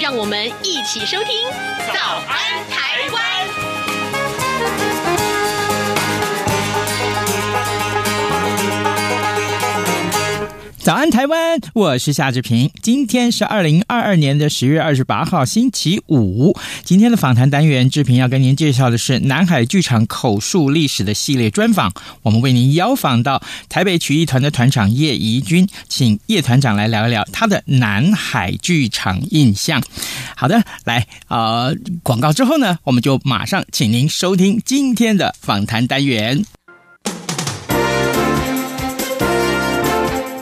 让我们一起收听《早安台湾》。早安台湾，我是夏志平。今天是2022年的10月28号，星期五。今天的访谈单元，志平要跟您介绍的是南海剧场口述历史的系列专访。我们为您邀访到台北曲艺团的团长叶宜君，请叶团长来聊一聊他的南海剧场印象。好的，来，广告之后呢，我们就马上请您收听今天的访谈单元。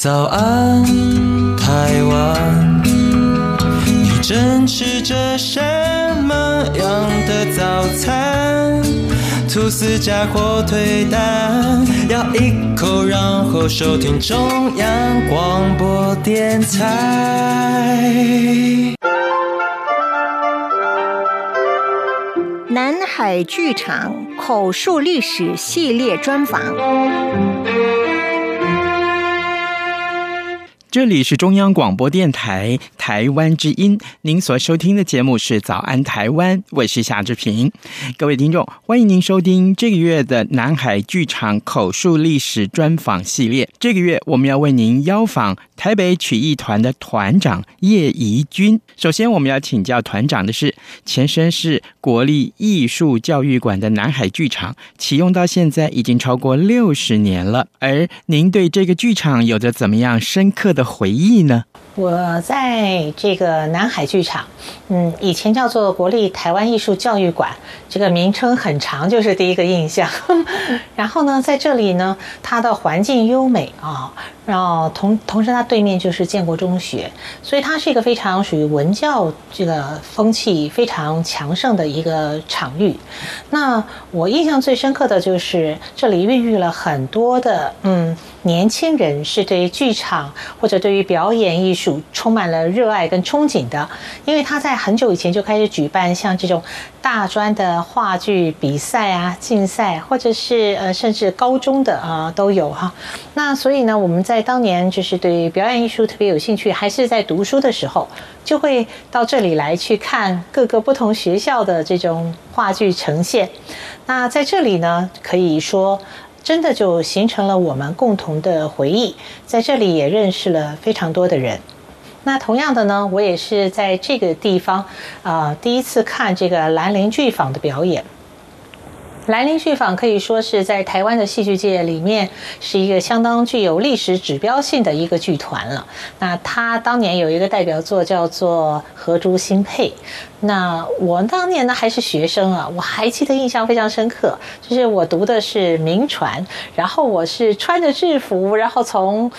早安，台湾，你正吃着什么样的早餐？吐司加火腿蛋，咬一口，然后收听中央广播电台。南海剧场口述历史系列专访。这里是中央广播电台台湾之音，您所收听的节目是早安台湾，我是夏志平。各位听众，欢迎您收听这个月的南海剧场口述历史专访系列。这个月我们要为您邀访台北曲艺团的团长叶宜君。首先我们要请教团长的是，前身是国立艺术教育馆的南海剧场，启用到现在已经超过60年了，而您对这个剧场有着怎么样深刻的回忆呢？我在这个南海剧场，以前叫做国立台湾艺术教育馆，这个名称很长，就是第一个印象。然后呢，在这里呢，它的环境优美啊，然后同时它对面就是建国中学，所以它是一个非常属于文教这个风气非常强盛的一个场域。那我印象最深刻的就是这里孕育了很多的年轻人，是对于剧场或者对于表演艺术充满了热爱跟憧憬的，因为他在很久以前就开始举办像这种大专的话剧比赛啊、竞赛，或者是甚至高中的都有哈。那所以呢，我们在当年就是对表演艺术特别有兴趣，还是在读书的时候，就会到这里来去看各个不同学校的这种话剧呈现。那在这里呢，可以说真的就形成了我们共同的回忆，在这里也认识了非常多的人。那同样的呢，我也是在这个地方第一次看这个兰陵剧坊的表演。兰陵剧坊可以说是在台湾的戏剧界里面是一个相当具有历史指标性的一个剧团了。那他当年有一个代表作叫做《合珠新配》。那我当年呢还是学生啊，我还记得印象非常深刻，就是我读的是民传，然后我是穿着制服，然后从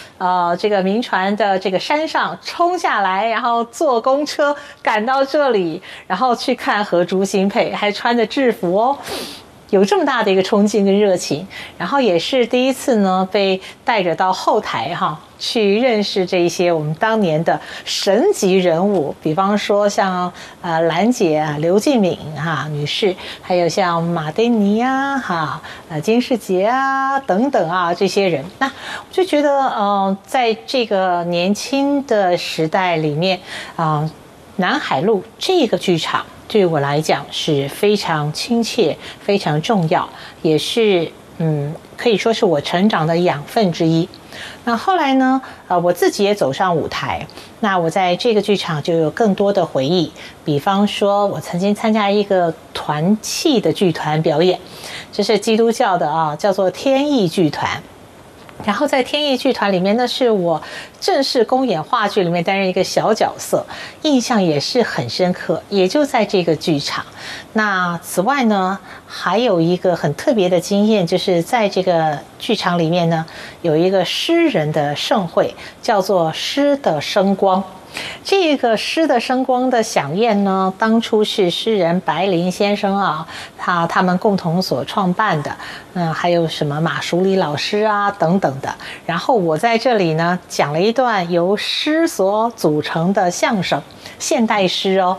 这个民传的这个山上冲下来，然后坐公车赶到这里，然后去看《合珠新配》，还穿着制服哦。有这么大的一个冲劲跟热情，然后也是第一次呢被带着到后台哈，去认识这一些我们当年的神级人物，比方说像兰姐啊、刘季敏哈、女士，还有像马丁尼啊哈、金世杰啊等等啊这些人。那我就觉得在这个年轻的时代里面啊、南海路这个剧场。对我来讲是非常亲切、非常重要，也是可以说是我成长的养分之一。那后来呢，我自己也走上舞台，那我在这个剧场就有更多的回忆。比方说，我曾经参加一个团契的剧团表演，这是基督教的啊，叫做天意剧团。然后在天意剧团里面呢，是我正式公演话剧里面担任一个小角色，印象也是很深刻，也就在这个剧场。那此外呢，还有一个很特别的经验，就是在这个剧场里面呢，有一个诗人的盛会，叫做诗的声光。这个诗的声光的响宴呢，当初是诗人白林先生啊，他们共同所创办的，还有什么马淑理老师啊等等的。然后我在这里呢讲了一段由诗所组成的相声，现代诗哦。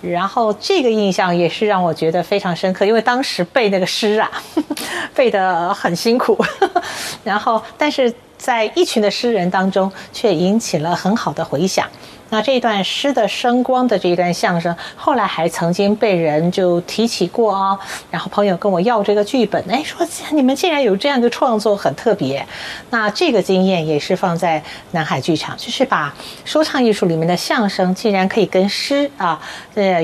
然后这个印象也是让我觉得非常深刻，因为当时背那个诗啊，背得很辛苦。然后，但是在一群的诗人当中，却引起了很好的回响。那这段诗的声光的这一段相声，后来还曾经被人就提起过啊、然后朋友跟我要这个剧本，哎，说你们竟然有这样的创作，很特别。那这个经验也是放在南海剧场，就是把说唱艺术里面的相声，竟然可以跟诗啊，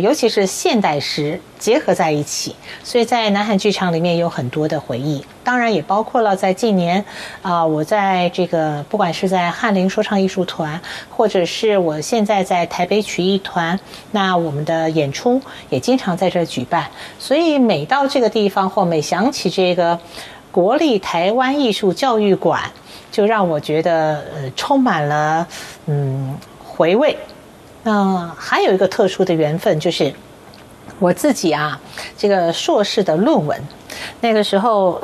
尤其是现代诗结合在一起。所以在南海剧场里面有很多的回忆，当然也包括了在近年啊、我在这个不管是在翰林说唱艺术团，或者是我现在在台北曲艺团，那我们的演出也经常在这举办，所以每到这个地方或每想起这个国立台湾艺术教育馆，就让我觉得充满了回味。还有一个特殊的缘分，就是我自己啊，这个硕士的论文，那个时候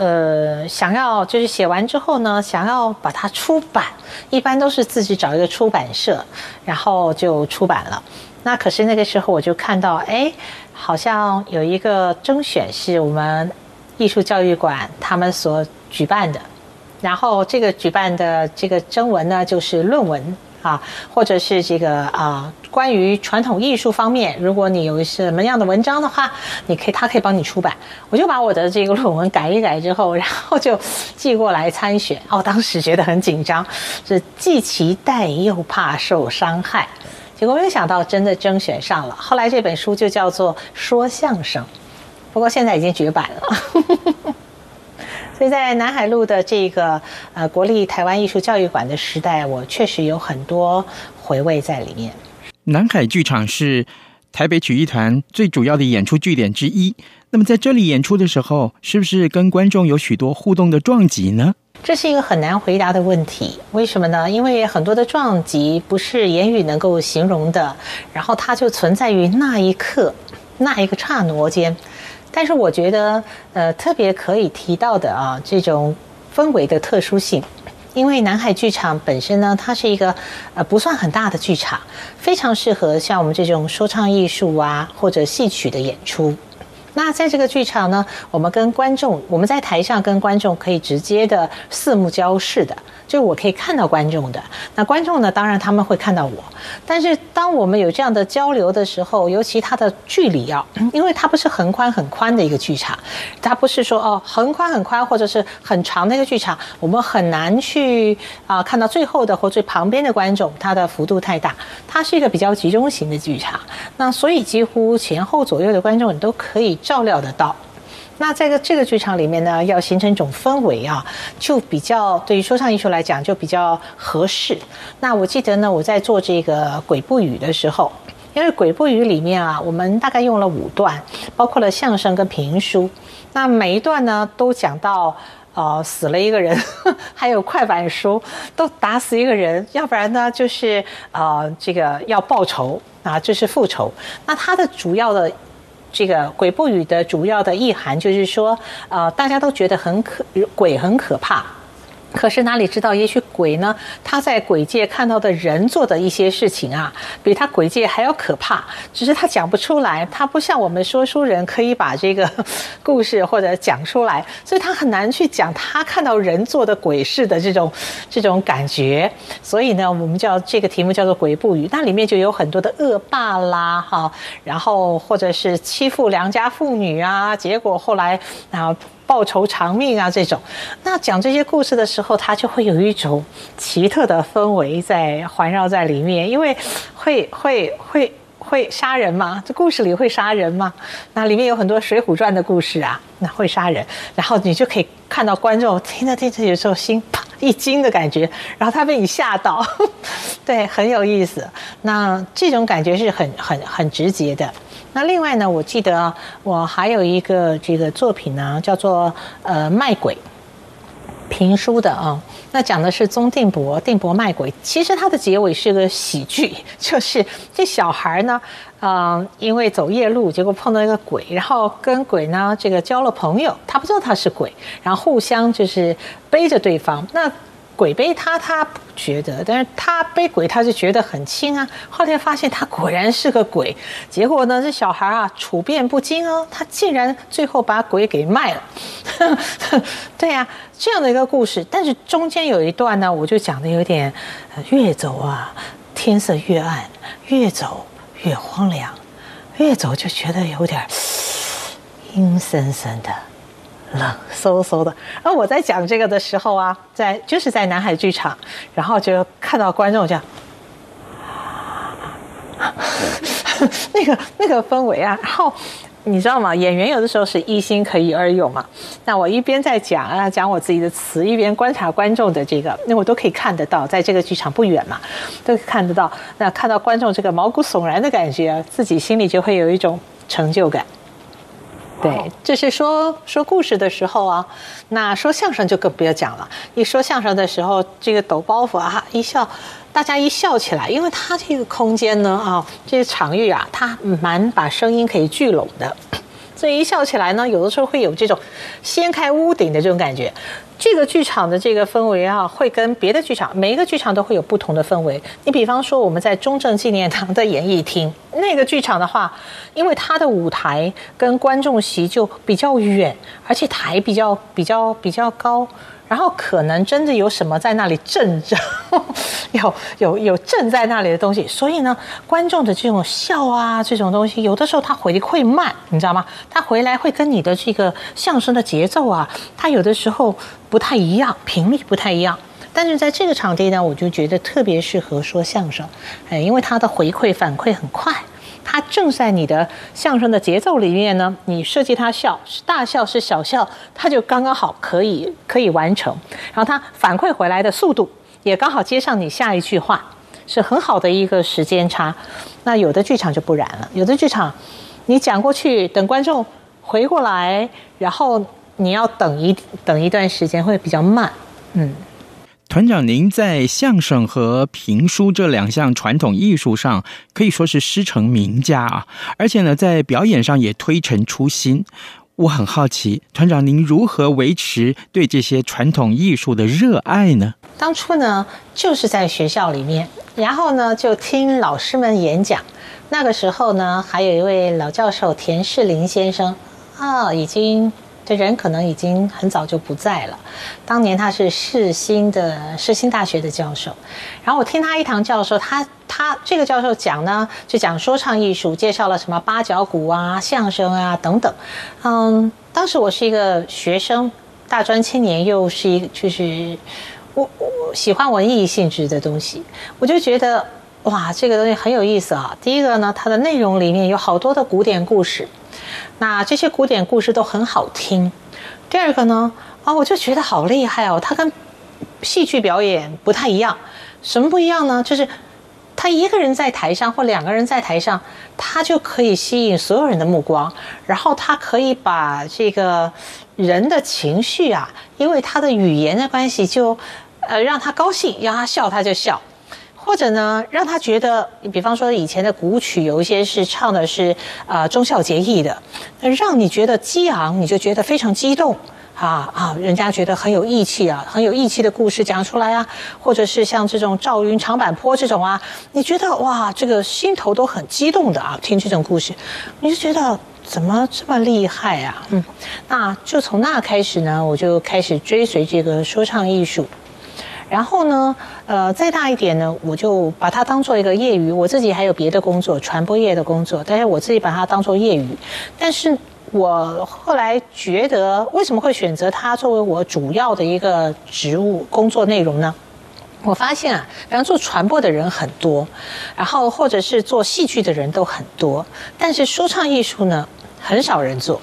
想要就是写完之后呢，想要把它出版，一般都是自己找一个出版社，然后就出版了。那可是那个时候我就看到，哎，好像有一个征选是我们艺术教育馆他们所举办的，然后这个举办的这个征文呢，就是论文。或者是这个关于传统艺术方面，如果你有什么样的文章的话，他可以帮你出版。我就把我的这个论文改一改之后，然后就寄过来参选。当时觉得很紧张，是既期待又怕受伤害。结果没有想到，真的征选上了。后来这本书就叫做《说相声》，不过现在已经绝版了。所以在南海路的这个国立台湾艺术教育馆的时代，我确实有很多回味在里面。南海剧场是台北曲艺团最主要的演出据点之一，那么在这里演出的时候，是不是跟观众有许多互动的撞击呢？这是一个很难回答的问题，为什么呢？因为很多的撞击不是言语能够形容的，然后它就存在于那一刻，那一个刹那间。但是我觉得，特别可以提到的啊，这种氛围的特殊性，因为南海剧场本身呢，它是一个不算很大的剧场，非常适合像我们这种说唱艺术啊或者戏曲的演出。那在这个剧场呢，我们在台上跟观众可以直接的四目交视的，就是我可以看到观众的，那观众呢，当然他们会看到我。但是当我们有这样的交流的时候，尤其它的距离啊，因为它不是很宽很宽的一个剧场，它不是说很宽很宽或者是很长的一个剧场，我们很难去看到最后的或最旁边的观众，它的幅度太大，它是一个比较集中型的剧场，那所以几乎前后左右的观众你都可以照料得到。那在这个剧场里面呢，要形成一种氛围啊，就比较对于说唱艺术来讲就比较合适。那我记得呢，我在做这个鬼不语的时候，因为鬼不语里面啊，我们大概用了5段，包括了相声跟评书。那每一段呢都讲到死了一个人，还有快板书都打死一个人，要不然呢就是这个要报仇啊，就是复仇。那它的主要的这个鬼不语的主要的意涵就是说，大家都觉得鬼很可怕。可是哪里知道，也许鬼呢，他在鬼界看到的人做的一些事情啊，比他鬼界还要可怕。只是他讲不出来，他不像我们说书人可以把这个故事或者讲出来，所以他很难去讲他看到人做的鬼事的这种感觉。所以呢，我们叫这个题目叫做《鬼不语》，那里面就有很多的恶霸啦，哈，然后或者是欺负良家妇女啊，结果后来啊，报仇偿命啊，这种。那讲这些故事的时候，它就会有一种奇特的氛围在环绕在里面，因为会杀人吗？这故事里会杀人吗？那里面有很多《水浒传》的故事啊，那会杀人，然后你就可以看到观众听着听着有时候心啪一惊的感觉，然后他被你吓到，对，很有意思。那这种感觉是很直接的。那另外呢，我记得我还有一个这个作品呢，叫做卖鬼，评书的啊，那讲的是宗定伯，定伯卖鬼。其实它的结尾是个喜剧，就是这小孩呢，因为走夜路，结果碰到一个鬼，然后跟鬼呢这个交了朋友，他不知道他是鬼，然后互相就是背着对方。那鬼背他，他不觉得，但是他背鬼，他就觉得很轻啊。后来发现他果然是个鬼，结果呢，这小孩啊处变不惊哦，他竟然最后把鬼给卖了。对呀，这样的一个故事。但是中间有一段呢，我就讲的有点，越走啊，天色越暗，越走越荒凉，越走就觉得有点阴森森的。冷嗖嗖的。而我在讲这个的时候啊，就是在南海剧场，然后就看到观众这样，那个氛围啊。然后你知道吗？演员有的时候是一心可以二用嘛。那我一边在讲我自己的词，一边观察观众的这个，那我都可以看得到，在这个剧场不远嘛，都看得到。那看到观众这个毛骨悚然的感觉，自己心里就会有一种成就感。对，这是说故事的时候啊，那说相声就更不要讲了。一说相声的时候，这个抖包袱啊，一笑，大家一笑起来，因为它这个空间呢啊，这个场域啊，它蛮把声音可以聚拢的，所以一笑起来呢，有的时候会有这种掀开屋顶的这种感觉。这个剧场的这个氛围啊，会跟别的剧场，每一个剧场都会有不同的氛围。你比方说我们在中正纪念堂的演艺厅那个剧场的话，因为它的舞台跟观众席就比较远，而且台比较高，然后可能真的有什么在那里震着，有震在那里的东西，所以呢，观众的这种笑啊，这种东西，有的时候它回馈慢，你知道吗？它回来会跟你的这个相声的节奏啊，它有的时候不太一样，频率不太一样。但是在这个场地呢，我就觉得特别适合说相声，因为它的反馈很快，它正在你的相声的节奏里面呢，你设计它笑是大笑是小笑，它就刚刚好可以完成，然后它反馈回来的速度也刚好接上你下一句话，是很好的一个时间差。那有的剧场就不然了，有的剧场你讲过去，等观众回过来，然后你要等一段时间，会比较慢。团长，您在相声和评书这两项传统艺术上可以说是师承名家啊，而且呢，在表演上也推陈出新。我很好奇，团长您如何维持对这些传统艺术的热爱呢？当初呢，就是在学校里面，然后呢，就听老师们演讲。那个时候呢，还有一位老教授田士林先生啊，这人可能已经很早就不在了，当年他是世新大学的教授，然后我听他一堂教授，他这个教授讲呢，就讲说唱艺术，介绍了什么八角鼓啊、相声啊等等。当时我是一个学生，大专青年，又是一个就是我喜欢文艺性质的东西，我就觉得哇，这个东西很有意思啊。第一个呢，它的内容里面有好多的古典故事。那这些古典故事都很好听。第二个呢，我就觉得好厉害哦，它跟戏剧表演不太一样。什么不一样呢？就是他一个人在台上或两个人在台上，他就可以吸引所有人的目光，然后他可以把这个人的情绪啊，因为他的语言的关系就让他高兴，让他笑他就笑。或者呢让他觉得，比方说以前的古曲有一些是唱的是忠孝节义的，让你觉得激昂，你就觉得非常激动。人家觉得很有义气啊，很有义气的故事讲出来啊，或者是像这种赵云长坂坡这种啊，你觉得哇，这个心头都很激动的啊，听这种故事，你就觉得怎么这么厉害啊？那就从那开始呢，我就开始追随这个说唱艺术。然后呢，再大一点呢，我就把它当做一个业余，我自己还有别的工作，传播业的工作，但是我自己把它当做业余，但是。我后来觉得，为什么会选择它作为我主要的一个职务工作内容呢？我发现啊，然后做传播的人很多，然后或者是做戏剧的人都很多，但是说唱艺术呢，很少人做。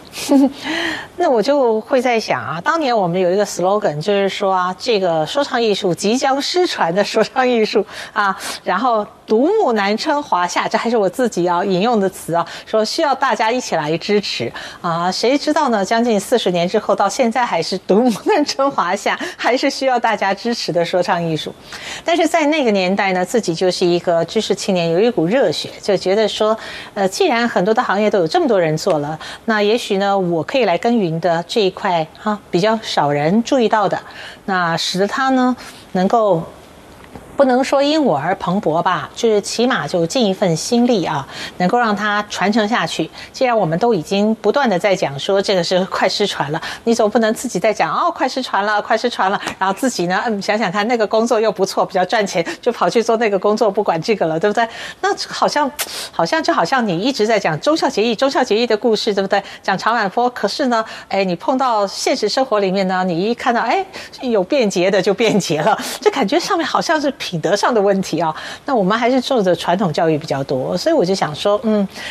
那我就会在想啊，当年我们有一个 slogan， 就是说啊，这个说唱艺术即将失传的说唱艺术啊，然后。独木难撑华夏，这还是我自己引用的词啊，说需要大家一起来支持啊。谁知道呢？将近40年之后，到现在还是独木难撑华夏，还是需要大家支持的说唱艺术。但是在那个年代呢，自己就是一个知识青年，有一股热血，就觉得说，既然很多的行业都有这么多人做了，那也许呢，我可以来耕耘的这一块比较少人注意到的，那使得它呢能够。不能说因我而蓬勃吧，就是起码就尽一份心力啊，能够让它传承下去。既然我们都已经不断的在讲说这个是快失传了，你总不能自己在讲快失传了，快失传了，然后自己呢想想看那个工作又不错，比较赚钱，就跑去做那个工作，不管这个了，对不对？那好像你一直在讲忠孝节义，忠孝节义的故事，对不对？讲长坂坡，可是呢，你碰到现实生活里面呢，你一看到有便捷的就便捷了，这感觉上面好像是。品德上的问题啊，那我们还是受着传统教育比较多，所以我就想说，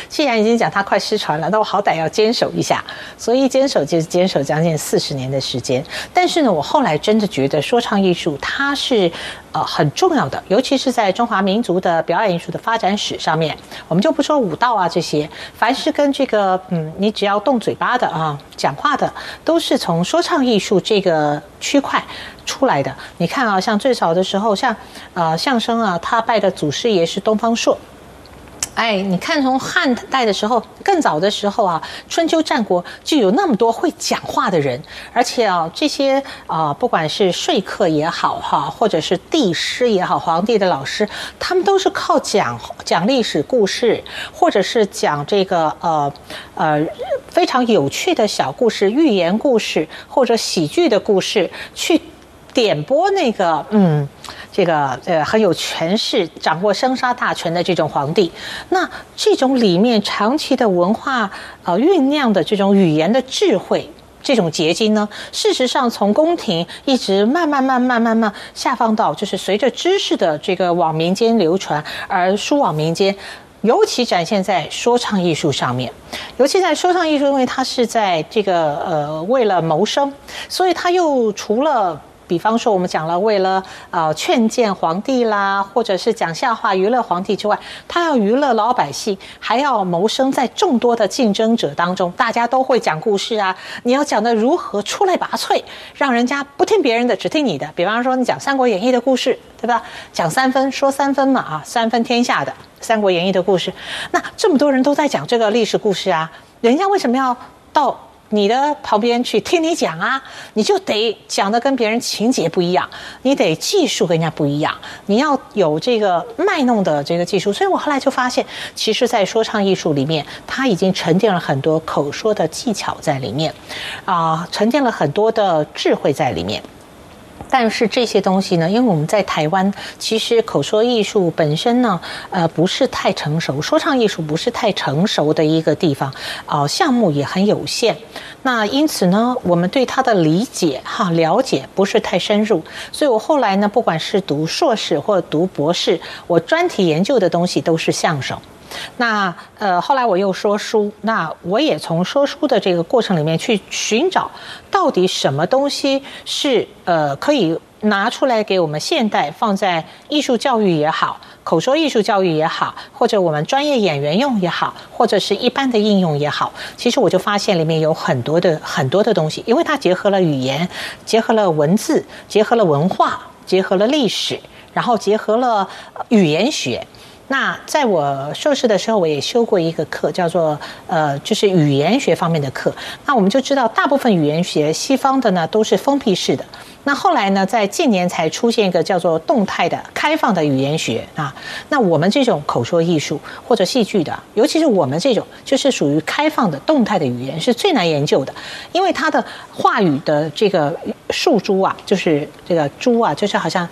既然已经讲它快失传了，那我好歹要坚守一下，所以坚守就是坚守将近40年的时间。但是呢，我后来真的觉得说唱艺术它是很重要的，尤其是在中华民族的表演艺术的发展史上面，我们就不说舞蹈啊这些，凡是跟这个你只要动嘴巴的啊，讲话的，都是从说唱艺术这个区块。出来的，你看啊，像最早的时候，像相声啊，他拜的祖师爷是东方朔。你看从汉代的时候，更早的时候啊，春秋战国就有那么多会讲话的人，而且啊，这些不管是说客也好或者是帝师也好，皇帝的老师，他们都是靠讲历史故事，或者是讲这个非常有趣的小故事、寓言故事或者喜剧的故事去。点拨那个很有权势、掌握生杀大权的这种皇帝，那这种里面长期的文化酝酿的这种语言的智慧。这种结晶呢，事实上从宫廷一直慢慢下放到，就是随着知识的这个往民间流传，而输往民间。尤其展现在说唱艺术上面，尤其在说唱艺术，因为它是在这个为了谋生，所以它又除了。比方说，我们讲了为了劝谏皇帝啦，或者是讲笑话娱乐皇帝之外，他要娱乐老百姓，还要谋生。在众多的竞争者当中，大家都会讲故事啊，你要讲的如何出类拔萃，让人家不听别人的，只听你的。比方说，你讲《三国演义》的故事，对吧？讲3分，说3分嘛三分天下的《三国演义》的故事。那这么多人都在讲这个历史故事啊，人家为什么要到？你的旁边去听你讲啊，你就得讲的跟别人情节不一样，你得技术跟人家不一样，你要有这个卖弄的这个技术。所以我后来就发现，其实在说唱艺术里面，它已经沉淀了很多口说的技巧在里面，沉淀了很多的智慧在里面。但是这些东西呢，因为我们在台湾，其实口说艺术本身呢，不是太成熟，说唱艺术不是太成熟的一个地方，项目也很有限。那因此呢，我们对它的理解了解不是太深入。所以我后来呢，不管是读硕士或者读博士，我专题研究的东西都是相声。那后来我又说书，那我也从说书的这个过程里面去寻找，到底什么东西是可以拿出来给我们现代放在艺术教育也好，口说艺术教育也好，或者我们专业演员用也好，或者是一般的应用也好。其实我就发现里面有很多的东西，因为它结合了语言，结合了文字，结合了文化，结合了历史。然后结合了语言学。那在我硕士的时候，我也修过一个课，叫做就是语言学方面的课。那我们就知道，大部分语言学西方的呢都是封闭式的。那后来呢，在近年才出现一个叫做动态的、开放的语言学啊。那我们这种口说艺术或者戏剧的，尤其是我们这种就是属于开放的、动态的语言，是最难研究的，因为它的话语的这个树株啊，就是这个株啊，就是好像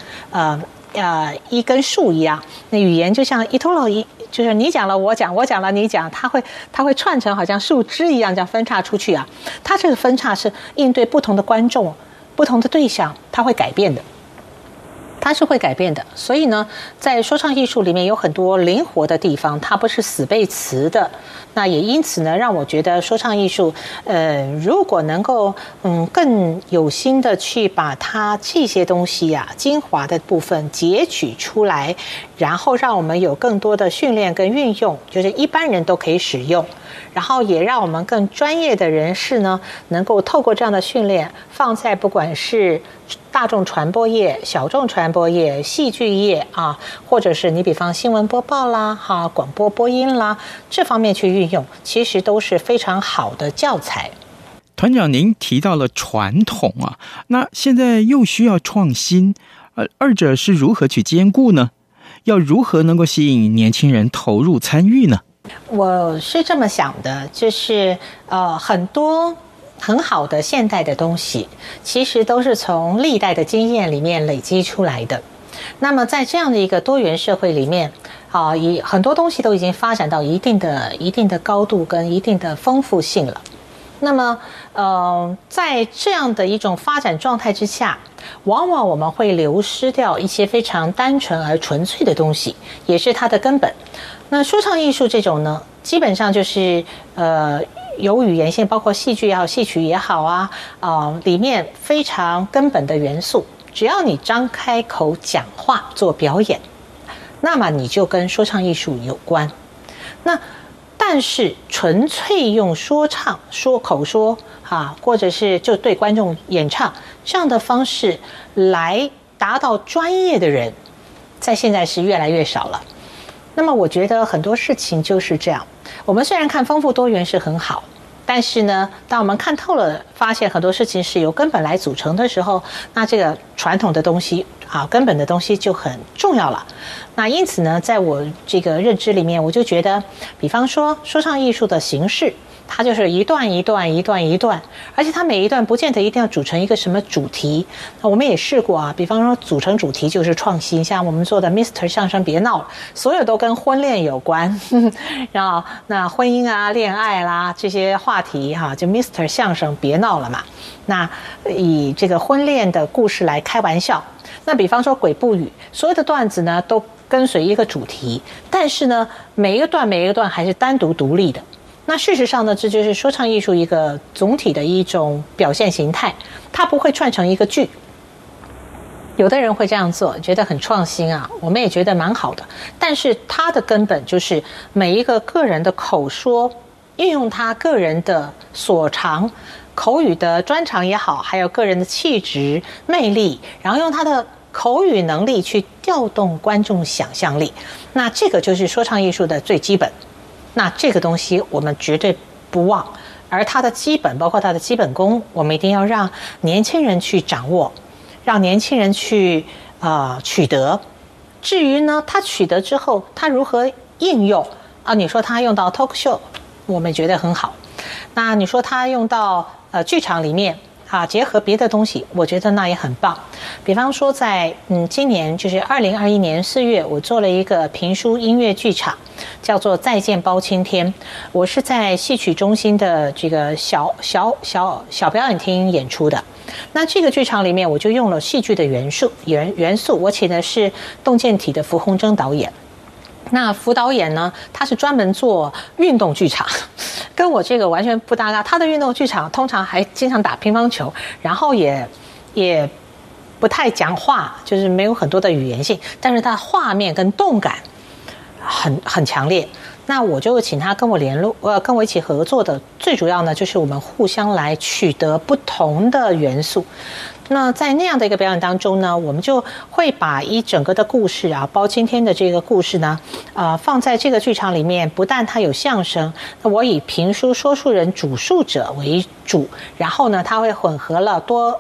一根树一样，那语言就像一头老一，就是你讲了我讲，我讲了你讲，它会串成好像树枝一样，这样分叉出去啊。它这个分叉是应对不同的观众、不同的对象，它会改变的，它是会改变的。所以呢，在说唱艺术里面有很多灵活的地方，它不是死背词的。那也因此呢，让我觉得说唱艺术，如果能够更有心的去把它这些东西呀、精华的部分截取出来，然后让我们有更多的训练跟运用，就是一般人都可以使用，然后也让我们更专业的人士呢，能够透过这样的训练，放在不管是大众传播业、小众传播业、戏剧业啊，或者是你比方新闻播报啦、广播播音啦这方面去运用，其实都是非常好的教材。团长，您提到了传统啊，那现在又需要创新，二者是如何去兼顾呢？要如何能够吸引年轻人投入参与呢？我是这么想的，就是很多很好的现代的东西，其实都是从历代的经验里面累积出来的。那么在这样的一个多元社会里面，很多东西都已经发展到一定的高度跟一定的丰富性了。那么，在这样的一种发展状态之下，往往我们会流失掉一些非常单纯而纯粹的东西，也是它的根本。那说唱艺术这种呢，基本上就是有语言性，包括戏剧也好、戏曲也好啊，里面非常根本的元素。只要你张开口讲话做表演，那么你就跟说唱艺术有关。那但是纯粹用说唱、说口说啊，或者是就对观众演唱这样的方式来达到专业的人，在现在是越来越少了。那么我觉得很多事情就是这样，我们虽然看丰富多元是很好，但是呢，当我们看透了，发现很多事情是由根本来组成的时候，那这个传统的东西啊，根本的东西就很重要了。那因此呢，在我这个认知里面，我就觉得，比方说说唱艺术的形式，它就是一段一段一段一段，而且它每一段不见得一定要组成一个什么主题。那我们也试过啊，比方说组成主题就是创新，像我们做的 Mr. 相声别闹了，所有都跟婚恋有关，然后那婚姻啊、恋爱啦这些话题哈、就 Mr. 相声别闹了嘛。那以这个婚恋的故事来开玩笑。那比方说鬼不语，所有的段子呢都跟随一个主题，但是呢每一个段还是单独独立的。那事实上呢，这就是说唱艺术一个总体的一种表现形态，它不会串成一个剧。有的人会这样做，觉得很创新啊，我们也觉得蛮好的，但是它的根本就是每一个个人的口说，运用他个人的所长、口语的专长也好，还有个人的气质、魅力，然后用他的口语能力去调动观众想象力。那这个就是说唱艺术的最基本。那这个东西我们绝对不忘，而它的基本，包括它的基本功，我们一定要让年轻人去掌握，让年轻人去取得。至于呢，他取得之后，他如何应用啊？你说他用到 talk show， 我们觉得很好；那你说他用到剧场里面啊，结合别的东西，我觉得那也很棒。比方说在今年就是2021年4月，我做了一个评书音乐剧场，叫做《再见包青天》。我是在戏曲中心的这个小表演厅演出的。那这个剧场里面，我就用了戏剧的元素，我请的是洞见体的符宏征导演。那符导演呢，他是专门做运动剧场，跟我这个完全不搭嘎。他的运动剧场通常还经常打乒乓球，然后也不太讲话，就是没有很多的语言性，但是他画面跟动感很强烈。那我就请他跟我联络，跟我一起合作的最主要呢，就是我们互相来取得不同的元素。那在那样的一个表演当中呢，我们就会把一整个的故事啊，包括今天的这个故事呢，放在这个剧场里面。不但它有相声，那我以评书说书人主述者为主，然后呢，它会混合了多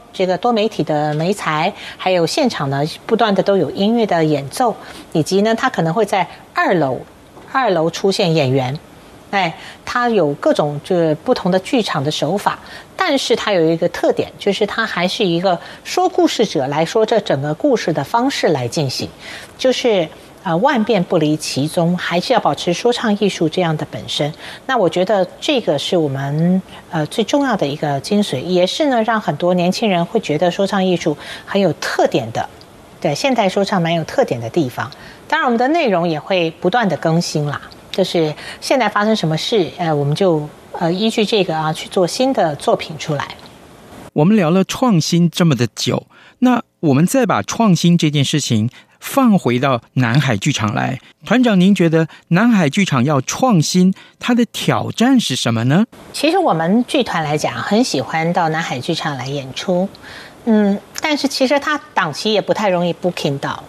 媒体的媒材，还有现场呢不断的都有音乐的演奏，以及呢，它可能会在二楼出现演员。哎，它有各种就是不同的剧场的手法，但是它有一个特点，就是它还是一个说故事者来说这整个故事的方式来进行，就是万变不离其宗，还是要保持说唱艺术这样的本身。那我觉得这个是我们最重要的一个精髓，也是呢让很多年轻人会觉得说唱艺术很有特点的，对现代说唱蛮有特点的地方。当然，我们的内容也会不断的更新啦。就是现在发生什么事，我们就依据这个啊去做新的作品出来。我们聊了创新这么的久，那我们再把创新这件事情放回到南海剧场来，团长您觉得南海剧场要创新，它的挑战是什么呢？其实我们剧团来讲，很喜欢到南海剧场来演出，但是其实它档期也不太容易 booking 到。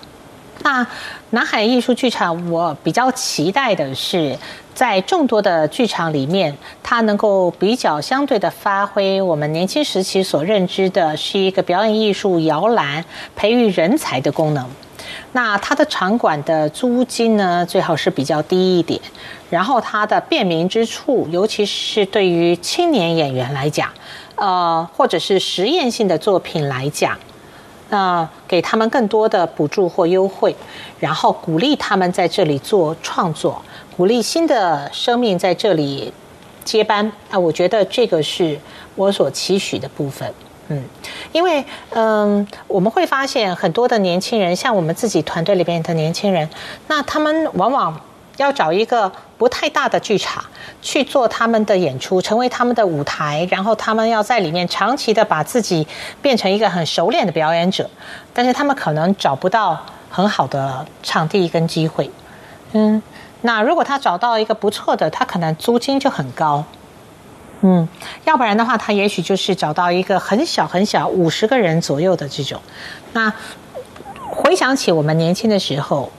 那南海艺术剧场，我比较期待的是，在众多的剧场里面，它能够比较相对的发挥我们年轻时期所认知的是一个表演艺术摇篮、培育人才的功能。那它的场馆的租金呢，最好是比较低一点，然后它的便民之处，尤其是对于青年演员来讲，或者是实验性的作品来讲。给他们更多的补助或优惠，然后鼓励他们在这里做创作，鼓励新的生命在这里接班啊！我觉得这个是我所期许的部分。因为我们会发现很多的年轻人，像我们自己团队里边的年轻人，那他们往往要找一个不太大的剧场去做他们的演出，成为他们的舞台，然后他们要在里面长期的把自己变成一个很熟练的表演者，但是他们可能找不到很好的场地跟机会。那如果他找到一个不错的，他可能租金就很高。要不然的话，他也许就是找到一个很小50个人左右的这种。那回想起我们年轻的时候，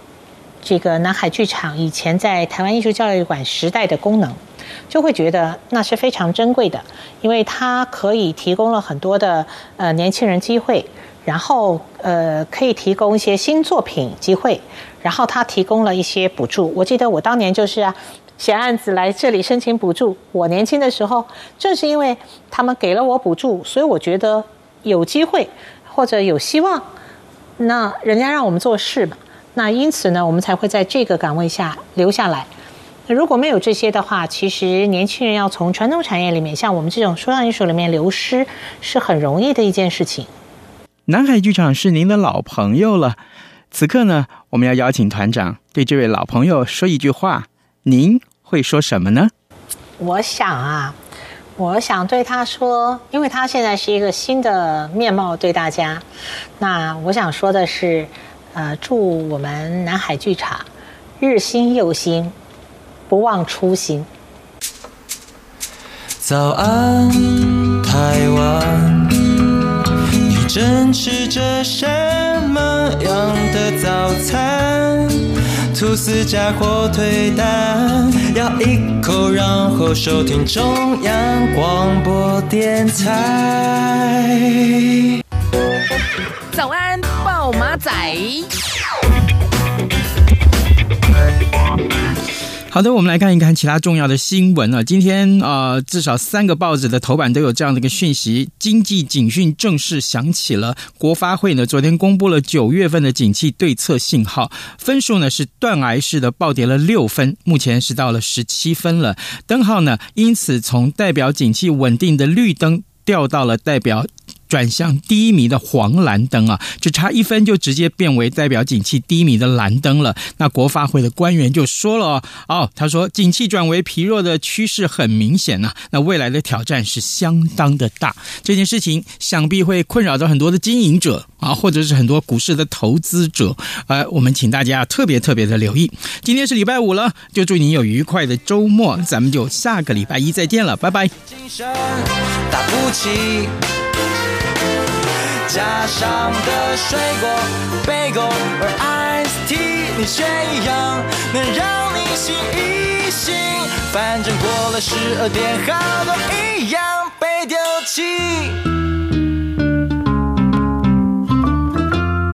这个南海剧场以前在台湾艺术教育馆时代的功能，就会觉得那是非常珍贵的，因为它可以提供了很多的年轻人机会，然后可以提供一些新作品机会，然后它提供了一些补助。我记得我当年就是写案子来这里申请补助。我年轻的时候，正是因为他们给了我补助，所以我觉得有机会或者有希望，那人家让我们做事嘛。那因此呢，我们才会在这个岗位下留下来。如果没有这些的话，其实年轻人要从传统产业里面，像我们这种说唱艺术里面流失，是很容易的一件事情。南海剧场是您的老朋友了，此刻呢，我们要邀请团长对这位老朋友说一句话，您会说什么呢？我想对他说，因为他现在是一个新的面貌对大家，那我想说的是，祝我们南海剧场日新又新，不忘初心。早安，台湾，你正吃着什么样的早餐？吐司加火腿蛋，咬一口，然后收听中央广播电台。早安，暴马仔。好的，我们来看一看其他重要的新闻啊。今天至少3个报纸的头版都有这样的一个讯息：经济警讯正式响起了。国发会呢，昨天公布了9月份的景气对策信号，分数呢是断崖式的暴跌了6分，目前是到了17分了。灯号呢，因此从代表景气稳定的绿灯掉到了代表转向低迷的黄蓝灯啊，只差1分就直接变为代表景气低迷的蓝灯了。那国发会的官员就说了他说景气转为疲弱的趋势很明显啊，那未来的挑战是相当的大。这件事情想必会困扰到很多的经营者啊，或者是很多股市的投资者。我们请大家特别的留意。今天是礼拜五了，就祝您有愉快的周末，咱们就下个礼拜一再见了，拜拜。打不起加上的水果 bagel or iced tea， 你却一样能让你醒一醒。反正过了12点，好多一样被丢弃。